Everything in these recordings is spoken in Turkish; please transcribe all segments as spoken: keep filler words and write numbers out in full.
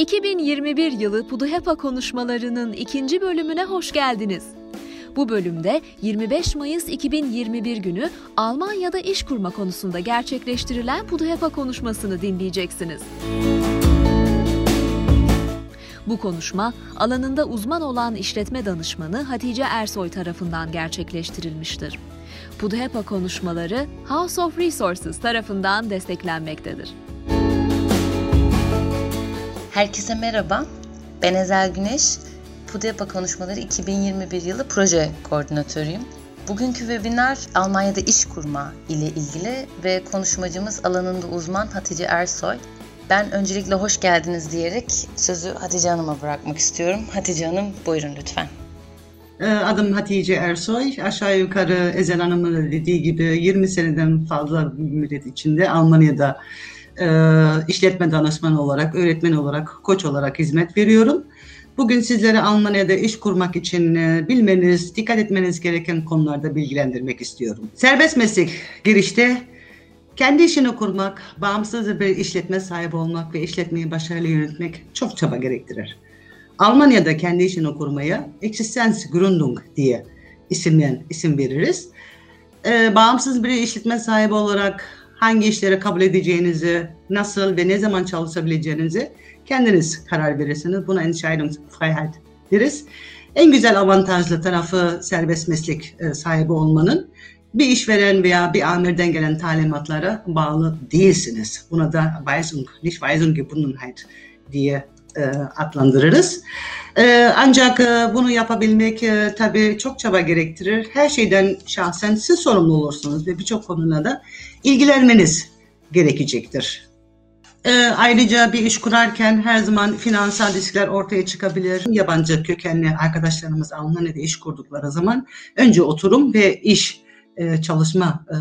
iki bin yirmi bir yılı Puduhepa konuşmalarının ikinci bölümüne hoş geldiniz. Bu bölümde yirmi beş Mayıs iki bin yirmi bir günü Almanya'da iş kurma konusunda gerçekleştirilen Puduhepa konuşmasını dinleyeceksiniz. Bu konuşma alanında uzman olan işletme danışmanı Hatice Ersoy tarafından gerçekleştirilmiştir. Puduhepa konuşmaları House of Resources tarafından desteklenmektedir. Herkese merhaba, ben Ezel Güneş, Puduhepa Konuşmaları iki bin yirmi bir yılı proje koordinatörüyüm. Bugünkü webinar Almanya'da iş kurma ile ilgili ve konuşmacımız alanında uzman Hatice Ersoy. Ben öncelikle hoş geldiniz diyerek sözü Hatice Hanım'a bırakmak istiyorum. Hatice Hanım, buyurun lütfen. Adım Hatice Ersoy. Aşağı yukarı Ezel Hanım'ın da dediği gibi yirmi seneden fazla müddet içinde Almanya'da işletme danışmanı olarak, öğretmen olarak, koç olarak hizmet veriyorum. Bugün sizlere Almanya'da iş kurmak için bilmeniz, dikkat etmeniz gereken konularda bilgilendirmek istiyorum. Serbest meslek girişte kendi işini kurmak, bağımsız bir işletme sahibi olmak ve işletmeyi başarılı yönetmek çok çaba gerektirir. Almanya'da kendi işini kurmaya Existenzgründung diye isimlen, isim veririz. Ee, bağımsız bir işletme sahibi olarak hangi işlere kabul edeceğinizi, nasıl ve ne zaman çalışabileceğinizi kendiniz karar verirsiniz. Buna Entscheidungsfreiheit deriz. En güzel avantajlı tarafı serbest meslek sahibi olmanın. Bir işveren veya bir amirden gelen talimatlara bağlı değilsiniz. Buna da Weisung, nicht Weisungsgebundenheit diye e, adlandırırız. E, ancak e, bunu yapabilmek e, tabii çok çaba gerektirir. Her şeyden şahsen siz sorumlu olursunuz ve birçok konuda da ilgilenmeniz gerekecektir. E, ayrıca bir iş kurarken her zaman finansal riskler ortaya çıkabilir. Yabancı kökenli arkadaşlarımız Almanya'da iş kurdukları zaman önce oturum ve iş çalışma e,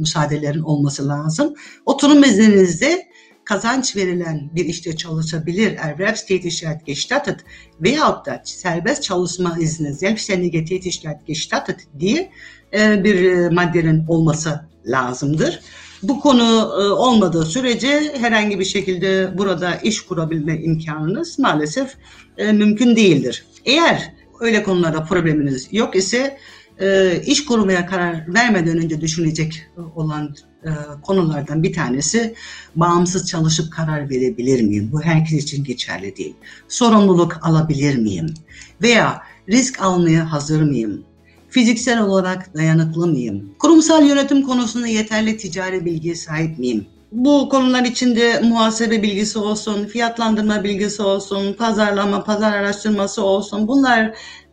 müsaadelerin olması lazım. Oturum izninizde kazanç verilen bir işte çalışabilir, Erwerbstätigkeit gestattet veyahut da serbest çalışma izni, selbständige Tätigkeit gestattet diye e, bir e, maddenin olması lazımdır. Bu konu e, olmadığı sürece herhangi bir şekilde burada iş kurabilme imkanınız maalesef e, mümkün değildir. Eğer öyle konularda probleminiz yok ise E, iş kurmaya karar vermeden önce düşünecek olan e, konulardan bir tanesi bağımsız çalışıp karar verebilir miyim? Bu herkes için geçerli değil. Sorumluluk alabilir miyim? Veya risk almaya hazır mıyım? Fiziksel olarak dayanıklı mıyım? Kurumsal yönetim konusunda yeterli ticari bilgiye sahip miyim? Bu konular içinde muhasebe bilgisi olsun, fiyatlandırma bilgisi olsun, pazarlama, pazar araştırması olsun. Bunlar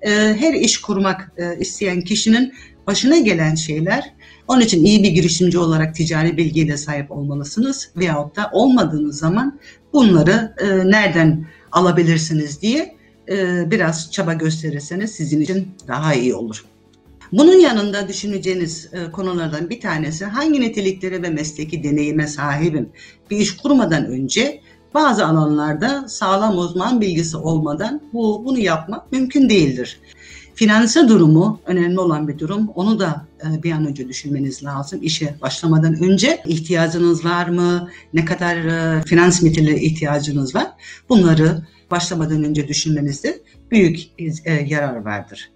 e, her iş kurmak e, isteyen kişinin başına gelen şeyler. Onun için iyi bir girişimci olarak ticari bilgiye de sahip olmalısınız. Veyahut da olmadığınız zaman bunları e, nereden alabilirsiniz diye e, biraz çaba gösterirseniz sizin için daha iyi olur. Bunun yanında düşüneceğiniz konulardan bir tanesi hangi niteliklere ve mesleki deneyime sahibim? Bir iş kurmadan önce bazı alanlarda sağlam uzman bilgisi olmadan bu, bunu yapmak mümkün değildir. Finanse durumu önemli olan bir durum. Onu da bir an önce düşünmeniz lazım. İşe başlamadan önce ihtiyacınız var mı? Ne kadar finans niteliğe ihtiyacınız var? Bunları başlamadan önce düşünmenizde büyük yarar vardır.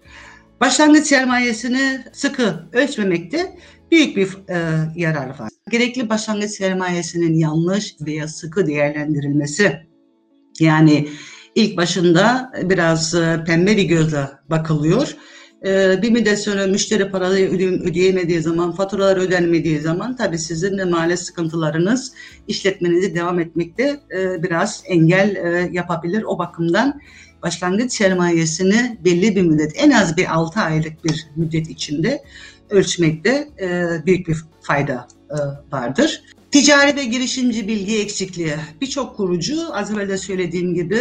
Başlangıç sermayesini sıkı ölçmemekte büyük bir e, yarar var. Gerekli başlangıç sermayesinin yanlış veya sıkı değerlendirilmesi, yani ilk başında biraz e, pembe bir gözle bakılıyor. E, bir müddet sonra müşteri parayı ödeyemediği zaman, faturalar ödenmediği zaman tabii sizin de mali sıkıntılarınız işletmenizi devam etmekte e, biraz engel e, yapabilir. O bakımdan başlangıç sermayesini belli bir müddet, en az bir altı aylık bir müddet içinde ölçmekte büyük bir fayda vardır. Ticari ve girişimci bilgi eksikliği. Birçok kurucu az evvel de söylediğim gibi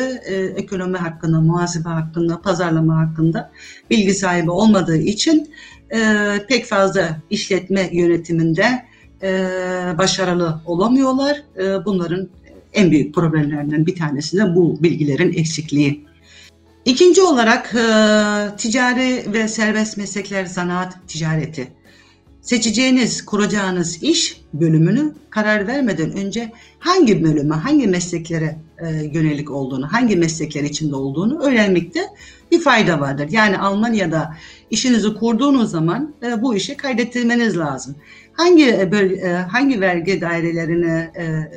ekonomi hakkında, muhasebe hakkında, pazarlama hakkında bilgi sahibi olmadığı için pek fazla işletme yönetiminde başarılı olamıyorlar. Bunların en büyük problemlerinden bir tanesi de bu bilgilerin eksikliği. İkinci olarak e, ticari ve serbest meslekler, zanaat, ticareti. seçeceğiniz, kuracağınız iş bölümünü karar vermeden önce hangi bölüme, hangi mesleklere e, yönelik olduğunu, hangi meslekler içinde olduğunu öğrenmekte bir fayda vardır. Yani Almanya'da işinizi kurduğunuz zaman e, bu işi kaydettirmeniz lazım. Hangi e, hangi vergi dairelerini e, e,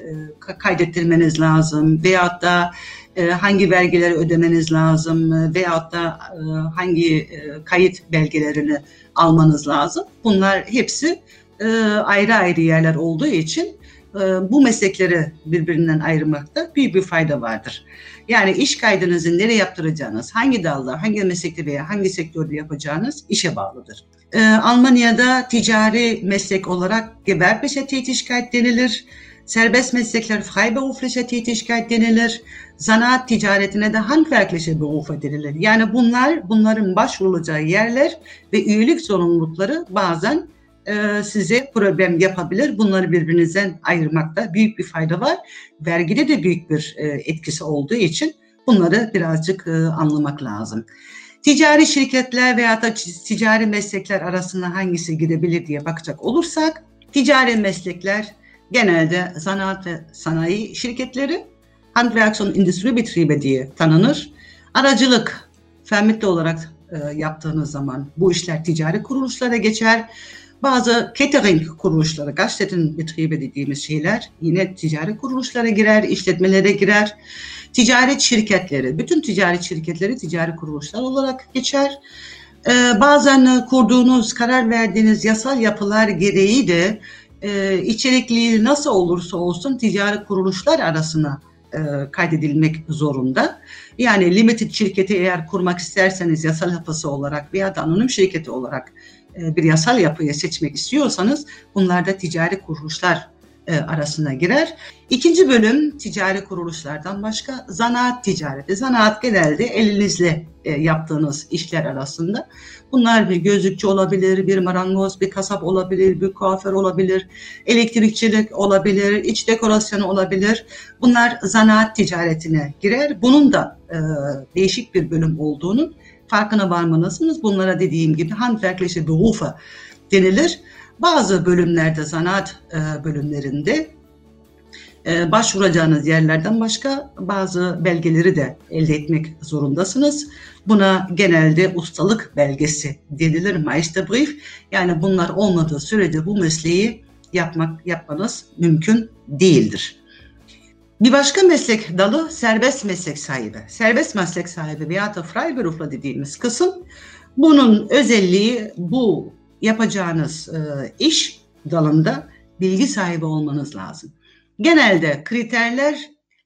kaydettirmeniz lazım veyahut da e, hangi vergileri ödemeniz lazım e, veyahut da e, hangi e, kayıt belgelerini almanız lazım. Bunlar hepsi e, ayrı ayrı yerler olduğu için e, bu meslekleri birbirinden ayırmakta büyük bir fayda vardır. Yani iş kaydınızı nereye yaptıracağınız, hangi dalda, hangi meslekte veya hangi sektörde yapacağınız işe bağlıdır. E, Almanya'da ticari meslek olarak Gewerbliche Tätigkeit denilir. Serbest meslekler Freiberufliche Tätigkeit denilir. Zanaat ticaretine de Handwerkliche Berufe denilir. Yani bunlar, bunların başvurulacağı yerler ve üyelik zorunlulukları bazen e, size problem yapabilir. Bunları birbirinizden ayırmakta büyük bir fayda var. Vergide de büyük bir e, etkisi olduğu için bunları birazcık e, anlamak lazım. Ticari şirketler veya da ticari meslekler arasında hangisi girebilir diye bakacak olursak, ticari meslekler genelde zanaat ve sanayi şirketleri, Handwerks- und Industriebetriebe diye tanınır. Aracılık, Vermittler olarak e, yaptığınız zaman bu işler ticari kuruluşlara geçer. Bazı catering kuruluşları, Gaststättenbetriebe dediğimiz şeyler yine ticari kuruluşlara girer, işletmelere girer. Ticaret şirketleri, bütün ticaret şirketleri ticari kuruluşlar olarak geçer. E, bazen kurduğunuz, karar verdiğiniz yasal yapılar gereği de Ee, içerikliği nasıl olursa olsun ticari kuruluşlar arasına e, kaydedilmek zorunda. Yani limited şirketi eğer kurmak isterseniz yasal yapısı olarak veya da anonim şirketi olarak e, bir yasal yapıyı seçmek istiyorsanız bunlar da ticari kuruluşlar e, arasına girer. İkinci bölüm ticari kuruluşlardan başka zanaat ticareti. Zanaat genelde elinizle e, yaptığınız işler arasında. Bunlar bir gözlükçü olabilir, bir marangoz, bir kasap olabilir, bir kuaför olabilir, elektrikçilik olabilir, iç dekorasyonu olabilir. Bunlar zanaat ticaretine girer. Bunun da e, değişik bir bölüm olduğunun farkına varmalısınız. Bunlara dediğim gibi Handwerkliche Berufe denilir. Bazı bölümlerde, zanaat e, bölümlerinde e, başvuracağınız yerlerden başka bazı belgeleri de elde etmek zorundasınız. Buna genelde ustalık belgesi denilir, Meisterbrief. Yani bunlar olmadığı sürece bu mesleği yapmak yapmanız mümkün değildir. Bir başka meslek dalı serbest meslek sahibi. Serbest meslek sahibi veya da Freiberufler dediğimiz kısım. Bunun özelliği bu yapacağınız e, iş dalında bilgi sahibi olmanız lazım. Genelde kriterler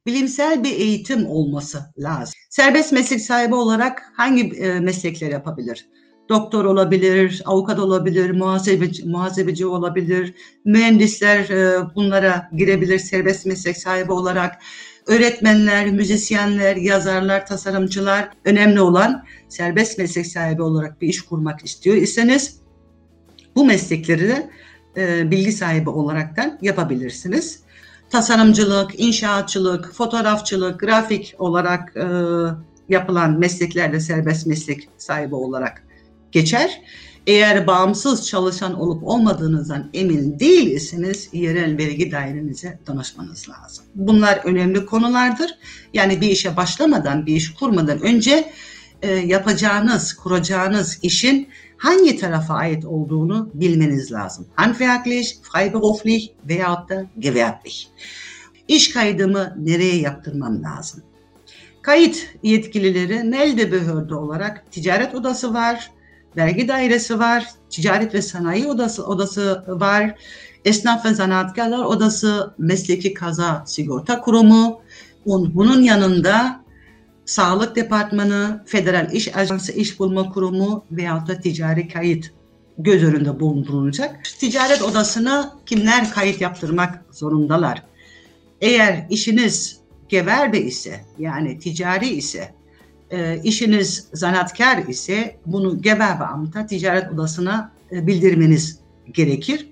bilimsel bir eğitim olması lazım. Serbest meslek sahibi olarak hangi e, meslekler yapabilir? Doktor olabilir, avukat olabilir, muhasebeci, muhasebeci olabilir, mühendisler e, bunlara girebilir serbest meslek sahibi olarak. Öğretmenler, müzisyenler, yazarlar, tasarımcılar, önemli olan serbest meslek sahibi olarak bir iş kurmak istiyor iseniz bu meslekleri de e, bilgi sahibi olaraktan yapabilirsiniz. Tasarımcılık, inşaatçılık, fotoğrafçılık, grafik olarak e, yapılan meslekler de serbest meslek sahibi olarak geçer. Eğer bağımsız çalışan olup olmadığınızdan emin değilseniz yerel vergi dairenize danışmanız lazım. Bunlar önemli konulardır. Yani bir işe başlamadan, bir iş kurmadan önce e, yapacağınız, kuracağınız işin hangi tarafa ait olduğunu bilmeniz lazım. Handwerklich, freiberuflich veyahut da gewerblich. İş kaydımı nereye yaptırmam lazım? Kayıt yetkilileri Meldebehörde olarak ticaret odası var, vergi dairesi var, ticaret ve sanayi odası, odası var, esnaf ve zanaatkarlar odası, mesleki kaza sigorta kurumu, bunun yanında Sağlık Departmanı, Federal İş Ajansı İş Bulma Kurumu veyahut da ticari kayıt göz önünde bulundurulacak. Ticaret odasına kimler kayıt yaptırmak zorundalar? Eğer işiniz gewerbe ise, yani ticari ise, e, işiniz zanaatkar ise bunu Gewerbeamt'a, ticaret odasına e, bildirmeniz gerekir.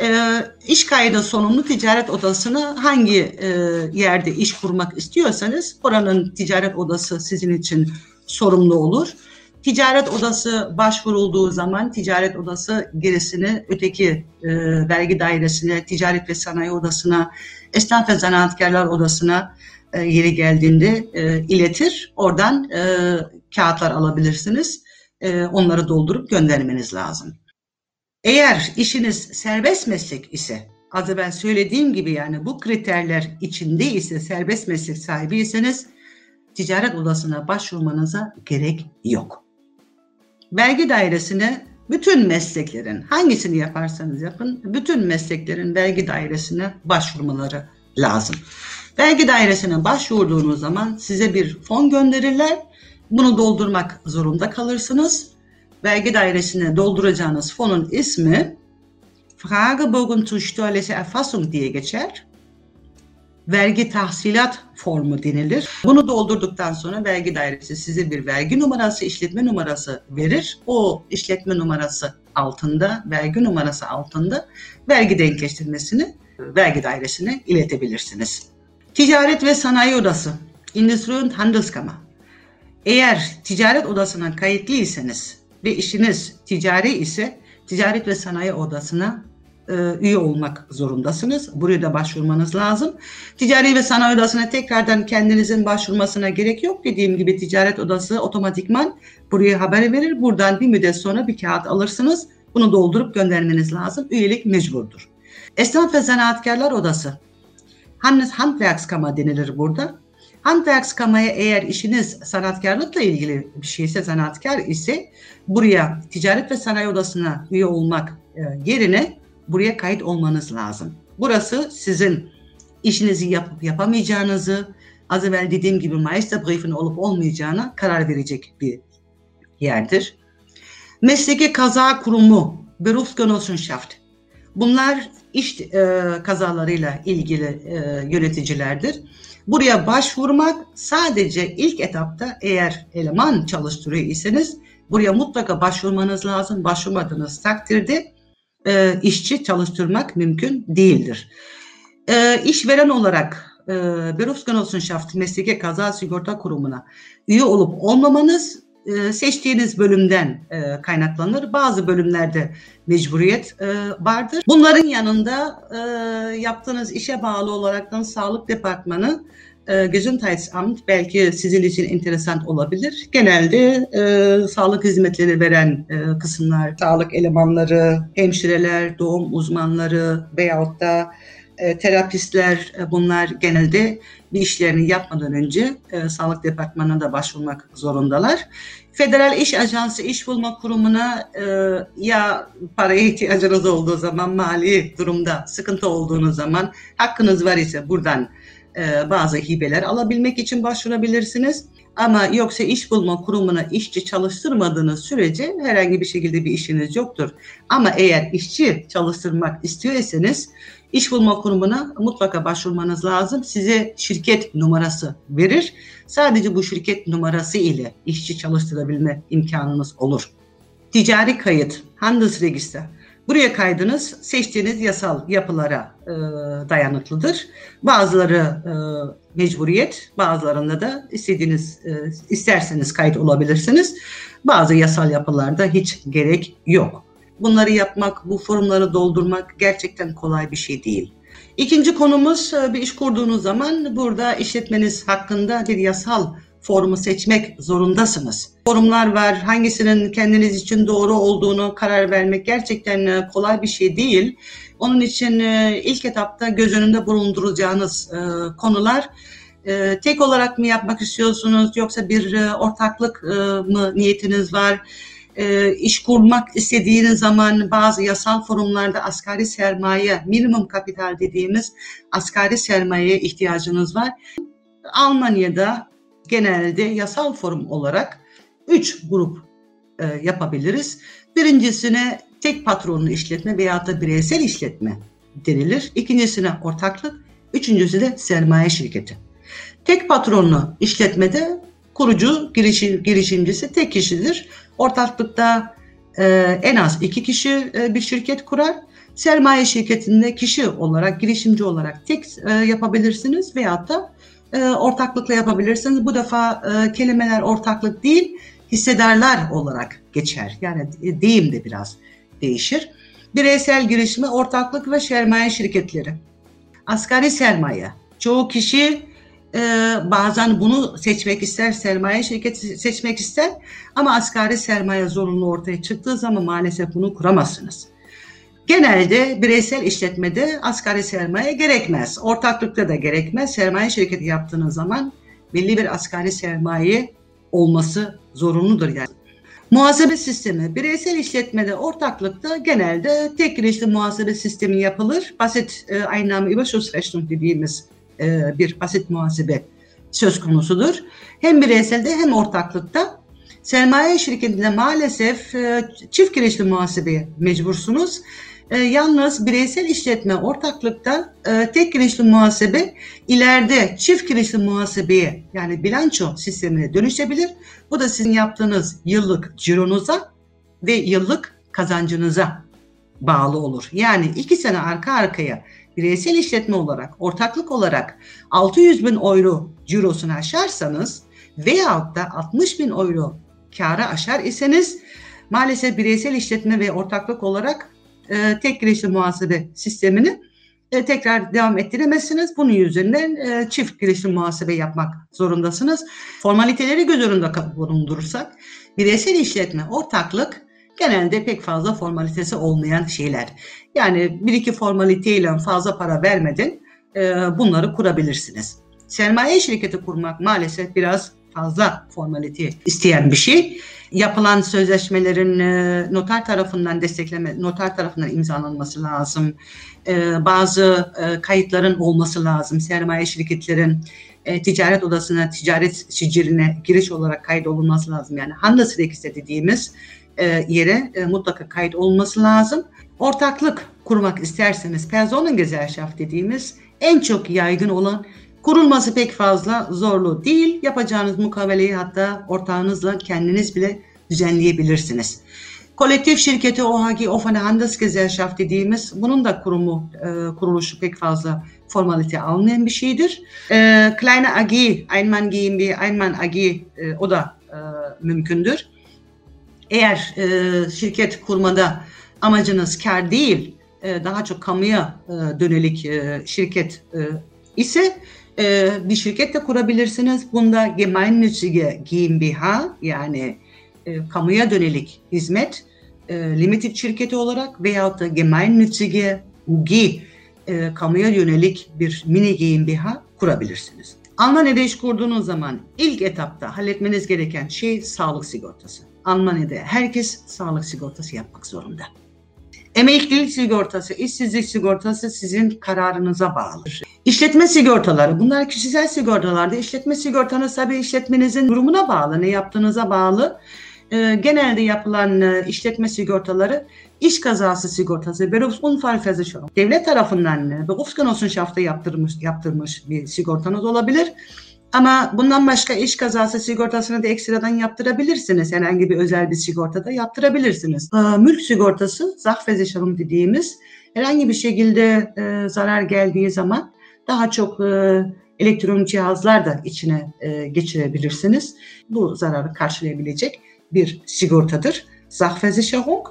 E, iş kaydı sonunu ticaret odasına hangi e, yerde iş kurmak istiyorsanız oranın ticaret odası sizin için sorumlu olur. Ticaret odası başvurulduğu zaman ticaret odası gerisini öteki e, vergi dairesine, ticaret ve sanayi odasına, esnaf ve zanaatkarlar odasına e, yeri geldiğinde e, iletir. Oradan e, kağıtlar alabilirsiniz. E, onları doldurup göndermeniz lazım. Eğer işiniz serbest meslek ise, az evvel söylediğim gibi yani bu kriterler içinde ise serbest meslek sahibiyseniz ticaret odasına başvurmanıza gerek yok. Vergi dairesine bütün mesleklerin, hangisini yaparsanız yapın, bütün mesleklerin vergi dairesine başvurmaları lazım. Vergi dairesine başvurduğunuz zaman size bir form gönderirler. Bunu doldurmak zorunda kalırsınız. Vergi dairesine dolduracağınız fonun ismi Fragebogen zur steuerlichen Erfassung diye geçer. Vergi tahsilat formu denilir. Bunu doldurduktan sonra vergi dairesi size bir vergi numarası, işletme numarası verir. O işletme numarası altında, vergi numarası altında vergi denkleştirmesini vergi dairesine iletebilirsiniz. Ticaret ve Sanayi Odası, Industrie und Handelskammer. Eğer ticaret odasına kayıtlıysanız ve işiniz ticari ise Ticaret ve Sanayi Odası'na e, üye olmak zorundasınız. Buraya da başvurmanız lazım. Ticari ve Sanayi Odası'na tekrardan kendinizin başvurmasına gerek yok. Dediğim gibi ticaret odası otomatikman buraya haber verir. Buradan bir müddet sonra bir kağıt alırsınız. Bunu doldurup göndermeniz lazım. Üyelik mecburdur. Esnaf ve Zanaatkarlar Odası. Handwerkskammer denilir burada. Handwerkskammer'ya eğer işiniz sanatkarlıkla ilgili bir şeyse, zanaatkar ise buraya ticaret ve sanayi odasına üye olmak yerine buraya kayıt olmanız lazım. Burası sizin işinizi yapıp yapamayacağınızı, az evvel dediğim gibi Meisterbrief'in olup olmayacağına karar verecek bir yerdir. Mesleki Kaza Kurumu, Berufsgenossenschaft. Bunlar iş e, kazalarıyla ilgili e, yöneticilerdir. Buraya başvurmak sadece ilk etapta eğer eleman çalıştırıyor iseniz buraya mutlaka başvurmanız lazım. Başvurmadığınız takdirde e, işçi çalıştırmak mümkün değildir. E, işveren olarak e, Berufsgenossenschaft Mesleki Kaza Sigorta Kurumu'na üye olup olmamanız e, seçtiğiniz bölümden e, kaynaklanır. Bazı bölümlerde mecburiyet e, vardır. Bunların yanında e, yaptığınız işe bağlı olaraktan Sağlık Departmanı, e, Gesundheitsamt belki sizin için enteresan olabilir. Genelde e, sağlık hizmetleri veren e, kısımlar, sağlık elemanları, hemşireler, doğum uzmanları veyahut da e, terapistler, e, bunlar genelde bir işlerini yapmadan önce e, Sağlık Departmanı'na da başvurmak zorundalar. Federal İş Ajansı İş Bulma Kurumu'na e, ya paraya ihtiyacınız olduğu zaman, mali durumda sıkıntı olduğunuz zaman, hakkınız var ise buradan e, bazı hibeler alabilmek için başvurabilirsiniz. Ama yoksa iş bulma kurumuna işçi çalıştırmadığınız sürece herhangi bir şekilde bir işiniz yoktur. Ama eğer işçi çalıştırmak istiyorsanız iş bulma kurumuna mutlaka başvurmanız lazım. Size şirket numarası verir. Sadece bu şirket numarası ile işçi çalıştırabilme imkanınız olur. Ticari kayıt, Handels Registre. Buraya kaydınız seçtiğiniz yasal yapılara e, dayanıklıdır. Bazıları e, mecburiyet, bazılarında da istediğiniz, e, isterseniz kayıt olabilirsiniz. Bazı yasal yapılarda hiç gerek yok. Bunları yapmak, bu formları doldurmak gerçekten kolay bir şey değil. İkinci konumuz, bir iş kurduğunuz zaman burada işletmeniz hakkında bir yasal formu seçmek zorundasınız. Formlar var, hangisinin kendiniz için doğru olduğunu karar vermek gerçekten kolay bir şey değil. Onun için ilk etapta göz önünde bulunduracağınız konular, tek olarak mı yapmak istiyorsunuz yoksa bir ortaklık mı niyetiniz var? E, iş kurmak istediğiniz zaman bazı yasal forumlarda asgari sermaye, minimum kapital dediğimiz asgari sermayeye ihtiyacınız var. Almanya'da genelde yasal forum olarak üç grup e, yapabiliriz. Birincisine tek patronlu işletme veya da bireysel işletme denilir. İkincisine ortaklık, üçüncüsü de sermaye şirketi. Tek patronlu işletmede kurucu girişim, girişimcisi tek kişidir. Ortaklıkta e, en az iki kişi e, bir şirket kurar. Sermaye şirketinde kişi olarak, girişimci olarak tek e, yapabilirsiniz veyahut da e, ortaklıkla yapabilirsiniz. Bu defa e, kelimeler ortaklık değil, hissedarlar olarak geçer. Yani deyim de biraz değişir. Bireysel girişimi, ortaklık ve sermaye şirketleri. Asgari sermaye. Çoğu kişi e, bazen bunu seçmek ister, sermaye şirketi seçmek ister. Ama asgari sermaye zorunlu ortaya çıktığı zaman maalesef bunu kuramazsınız. Genelde bireysel işletmede asgari sermaye gerekmez. Ortaklıkta da gerekmez. Sermaye şirketi yaptığınız zaman belli bir asgari sermaye olması zorunludur yani. Muhasebe sistemi. Bireysel işletmede, ortaklıkta genelde tek girişli muhasebe sistemi yapılır. Basit e, Einnahme Überschussrechnung dediğimiz e, bir basit muhasebe söz konusudur. Hem bireyselde hem ortaklıkta. Sermaye şirketinde maalesef e, çift girişli muhasebeye mecbursunuz. E, yalnız bireysel işletme, ortaklıkta e, tek girişli muhasebe ileride çift girişli muhasebeye, yani bilanço sistemine dönüşebilir. Bu da sizin yaptığınız yıllık cironuza ve yıllık kazancınıza bağlı olur. Yani iki sene arka arkaya bireysel işletme olarak, ortaklık olarak altı yüz bin euro cirosunu aşarsanız veyahut da altmış bin euro kâra aşar iseniz maalesef bireysel işletme ve ortaklık olarak e, tek girişli muhasebe sistemini e, tekrar devam ettiremezsiniz. Bunun yüzünden e, çift girişli muhasebe yapmak zorundasınız. Formaliteleri göz önünde bulundurursak bireysel işletme, ortaklık genelde pek fazla formalitesi olmayan şeyler. Yani bir iki formaliteyle fazla para vermeden e, bunları kurabilirsiniz. Sermaye şirketi kurmak maalesef biraz fazla formalite isteyen bir şey. Yapılan sözleşmelerin noter tarafından destekleme, noter tarafından imzalanması lazım. Bazı kayıtların olması lazım. Sermaye şirketlerin ticaret odasına, ticaret sicirine giriş olarak kaydolunması lazım. Yani Handels Registre dediğimiz yere mutlaka kayıt olması lazım. Ortaklık kurmak isterseniz Personengesellschaft dediğimiz en çok yaygın olan, kurulması pek fazla zorlu değil. Yapacağınız mukaveleyi hatta ortağınızla kendiniz bile düzenleyebilirsiniz. Kolektif şirketi O H G, Offene Handelsgesellschaft dediğimiz, bunun da kurumu, e, kuruluşu pek fazla formalite almayan bir şeydir. E, Kleine A G, Einmann GmbH, Einmann A G e, o da e, mümkündür. Eğer e, şirket kurmada amacınız kar değil, e, daha çok kamuya e, dönelik e, şirket e, ise Ee, bir şirket de kurabilirsiniz. Bunda gemeinnützige GmbH, yani e, kamuya dönelik hizmet e, limited şirketi olarak veyahut da gemeinnützige U G, e, kamuya yönelik bir mini GmbH kurabilirsiniz. Almanya'da iş kurduğunuz zaman ilk etapta halletmeniz gereken şey sağlık sigortası. Almanya'da herkes sağlık sigortası yapmak zorunda. Emeklilik sigortası, işsizlik sigortası sizin kararınıza bağlı. İşletme sigortaları, bunlar kişisel sigortalarda. İşletme sigortanız tabii işletmenizin durumuna bağlı, ne yaptığınıza bağlı. Ee, genelde yapılan e, işletme sigortaları, iş kazası sigortası, Berufshaftpflichtversicherung, devlet tarafından e, Berufsgenossenschaft'ta yaptırmış, yaptırmış bir sigortanız olabilir. Ama bundan başka iş kazası sigortasını da ekstradan yaptırabilirsiniz. Herhangi bir özel bir sigortada yaptırabilirsiniz. Ee, mülk sigortası, Sachversicherung dediğimiz, herhangi bir şekilde e, zarar geldiği zaman daha çok e, elektronik cihazlar da içine e, geçirebilirsiniz. Bu zararı karşılayabilecek bir sigortadır. Sachversicherung.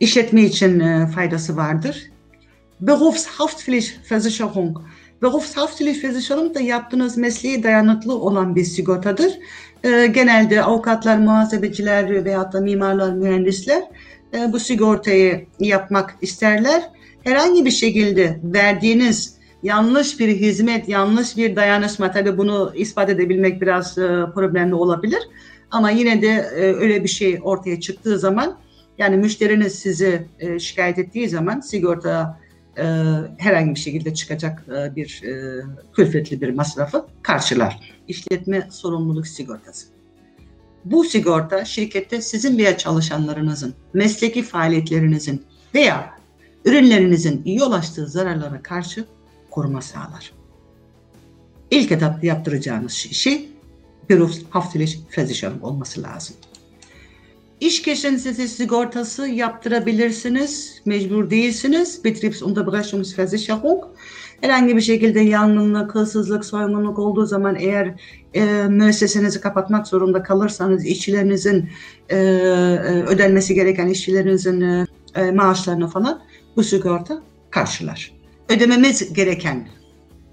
İşletme için e, faydası vardır. Berufshaftpflichtversicherung. Berufshaftpflichtversicherung da yaptığınız mesleği dayanıklı olan bir sigortadır. E, genelde avukatlar, muhasebeciler veyahut da mimarlar, mühendisler e, bu sigortayı yapmak isterler. Herhangi bir şekilde verdiğiniz yanlış bir hizmet, yanlış bir dayanışma, tabii bunu ispat edebilmek biraz e, problemli olabilir. Ama yine de e, öyle bir şey ortaya çıktığı zaman, yani müşteriniz sizi e, şikayet ettiği zaman sigorta e, herhangi bir şekilde çıkacak e, bir e, külfetli bir masrafı karşılar. İşletme sorumluluk sigortası. Bu sigorta şirkette sizin veya çalışanlarınızın, mesleki faaliyetlerinizin veya ürünlerinizin yol açtığı zararlara karşı koruma sağlar. İlk etapta yaptıracağınız şey Berufshaftpflichtversicherung olması lazım. İş kesintisi sigortası yaptırabilirsiniz, mecbur değilsiniz. Betriebsunterbrechungsversicherung. Herhangi bir şekilde yangınlık, hırsızlık, soygunluk olduğu zaman eğer e, müessesenizi kapatmak zorunda kalırsanız işçilerinizin e, ödenmesi gereken işçilerinizin e, maaşlarını falan bu sigorta karşılar. Ödememiz gereken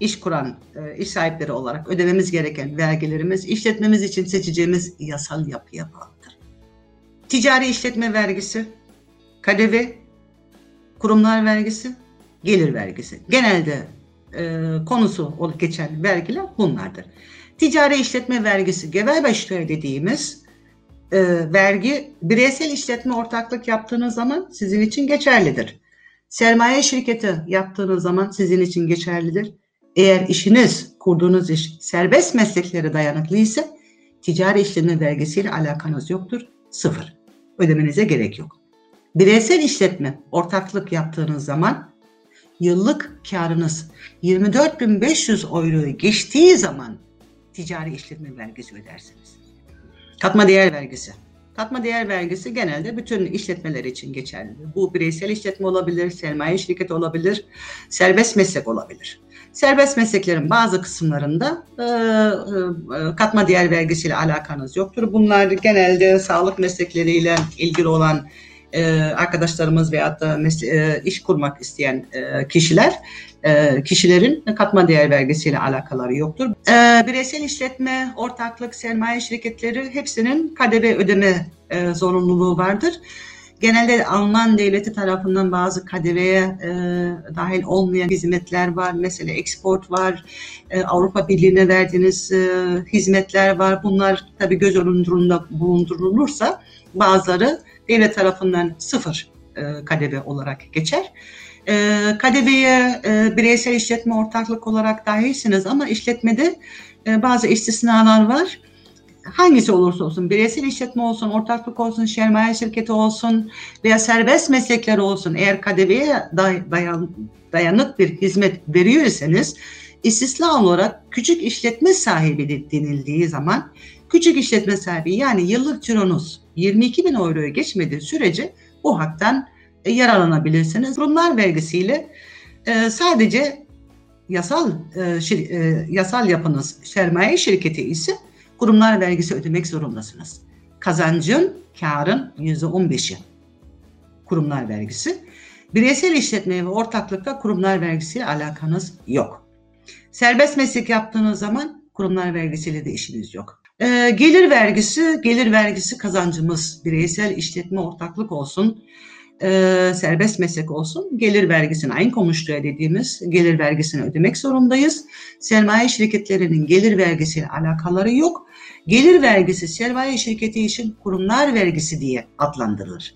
iş kuran e, iş sahipleri olarak ödememiz gereken vergilerimiz işletmemiz için seçeceğimiz yasal yapıya bağlıdır. Ticari işletme vergisi, K D V, kurumlar vergisi, gelir vergisi. Genelde e, konusu olup geçen vergiler bunlardır. Ticari işletme vergisi, Gewerbe steuer dediğimiz e, vergi bireysel işletme ortaklık yaptığınız zaman sizin için geçerlidir. Sermaye şirketi yaptığınız zaman sizin için geçerlidir. Eğer işiniz, kurduğunuz iş serbest mesleklere dayanıklı ise ticari işletme vergisiyle alakanız yoktur, sıfır. Ödemenize gerek yok. Bireysel işletme ortaklık yaptığınız zaman yıllık karınız yirmi dört bin beş yüz euroyu geçtiği zaman ticari işletme vergisi ödersiniz. Katma değer vergisi. Katma değer vergisi genelde bütün işletmeler için geçerlidir. Bu bireysel işletme olabilir, sermaye şirketi olabilir, serbest meslek olabilir. Serbest mesleklerin bazı kısımlarında e, e, katma değer vergisiyle alakanız yoktur. Bunlar genelde sağlık meslekleriyle ilgili olan e, arkadaşlarımız veyahut da e, iş kurmak isteyen e, kişiler, e, kişilerin katma değer vergisiyle alakaları yoktur. E, bireysel işletme, ortaklık, sermaye şirketleri hepsinin K D V ödeme e, zorunluluğu vardır. Genelde Alman devleti tarafından bazı K D V'ye e, dahil olmayan hizmetler var. Mesela export var, e, Avrupa Birliği'ne verdiğiniz e, hizmetler var. Bunlar tabii göz önünde bulundurulursa bazıları devlet tarafından sıfır e, K D V olarak geçer. E, K D V'ye e, bireysel işletme ortaklık olarak dahilsiniz ama işletmede e, bazı istisnalar var. Hangisi olursa olsun, bireysel işletme olsun, ortaklık olsun, sermaye şirketi olsun veya serbest meslekler olsun. Eğer K D V'ye dayan, dayanık bir hizmet veriyorsanız, istisna olarak küçük işletme sahibi de denildiği zaman, küçük işletme sahibi yani yıllık cironuz yirmi iki bin euroya geçmediği sürece o haktan yararlanabilirsiniz. Kurumlar vergisiyle e, sadece yasal e, şir, e, yasal yapınız sermaye şirketi ise kurumlar vergisi ödemek zorundasınız. Kazancın, karın yüzde on beşi kurumlar vergisi. Bireysel işletme ve ortaklıkta kurumlar vergisiyle alakanız yok. Serbest meslek yaptığınız zaman kurumlar vergisiyle de işiniz yok. Ee, gelir vergisi, gelir vergisi kazancımız. Bireysel işletme ortaklık olsun, e, serbest meslek olsun. Gelir vergisini, Einkommensteuer dediğimiz gelir vergisini ödemek zorundayız. Sermaye şirketlerinin gelir vergisiyle alakaları yok. Gelir vergisi sermaye şirketi için kurumlar vergisi diye adlandırılır.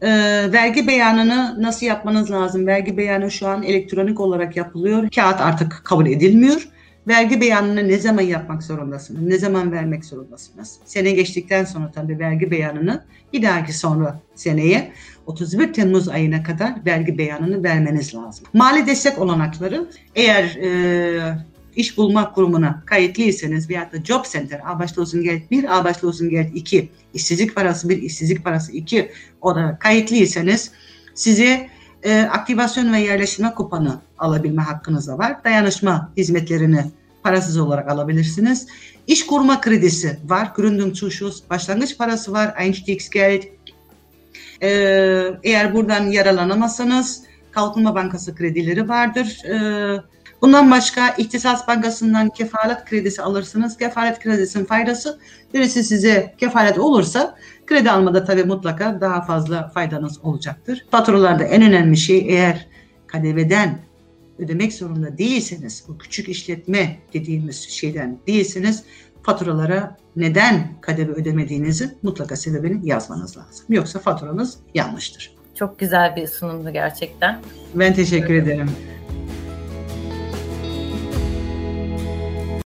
Ee, vergi beyanını nasıl yapmanız lazım? Vergi beyanı şu an elektronik olarak yapılıyor. Kağıt artık kabul edilmiyor. Vergi beyanını ne zaman yapmak zorundasınız? Ne zaman vermek zorundasınız? Sene geçtikten sonra tabii vergi beyanını bir dahaki sonra seneye otuz bir Temmuz ayına kadar vergi beyanını vermeniz lazım. Mali destek olanakları eğer e, İş bulma kurumuna kayıtlıysanız veyahut da Job Center, Arbeitslosengeld bir, Arbeitslosengeld iki, işsizlik parası bir, işsizlik parası iki olarak kayıtlıysanız size e, aktivasyon ve yerleştirme kuponu alabilme hakkınız da var. Dayanışma hizmetlerini parasız olarak alabilirsiniz. İş kurma kredisi var, Gründungszuschuss, başlangıç parası var, Einstiegsgeld. E, eğer buradan yararlanamazsanız Kalkınma Bankası kredileri vardır. E, Bundan başka İhtisas Bankası'ndan kefalet kredisi alırsınız. Kefalet kredisinin faydası birisi size kefalet olursa kredi almada tabii mutlaka daha fazla faydanız olacaktır. Faturalarda en önemli şey eğer K D V'den ödemek zorunda değilseniz, bu küçük işletme dediğimiz şeyden değilseniz faturalara neden K D V ödemediğinizi mutlaka sebebini yazmanız lazım. Yoksa faturanız yanlıştır. Çok güzel bir sunumdu gerçekten. Ben teşekkür ederim.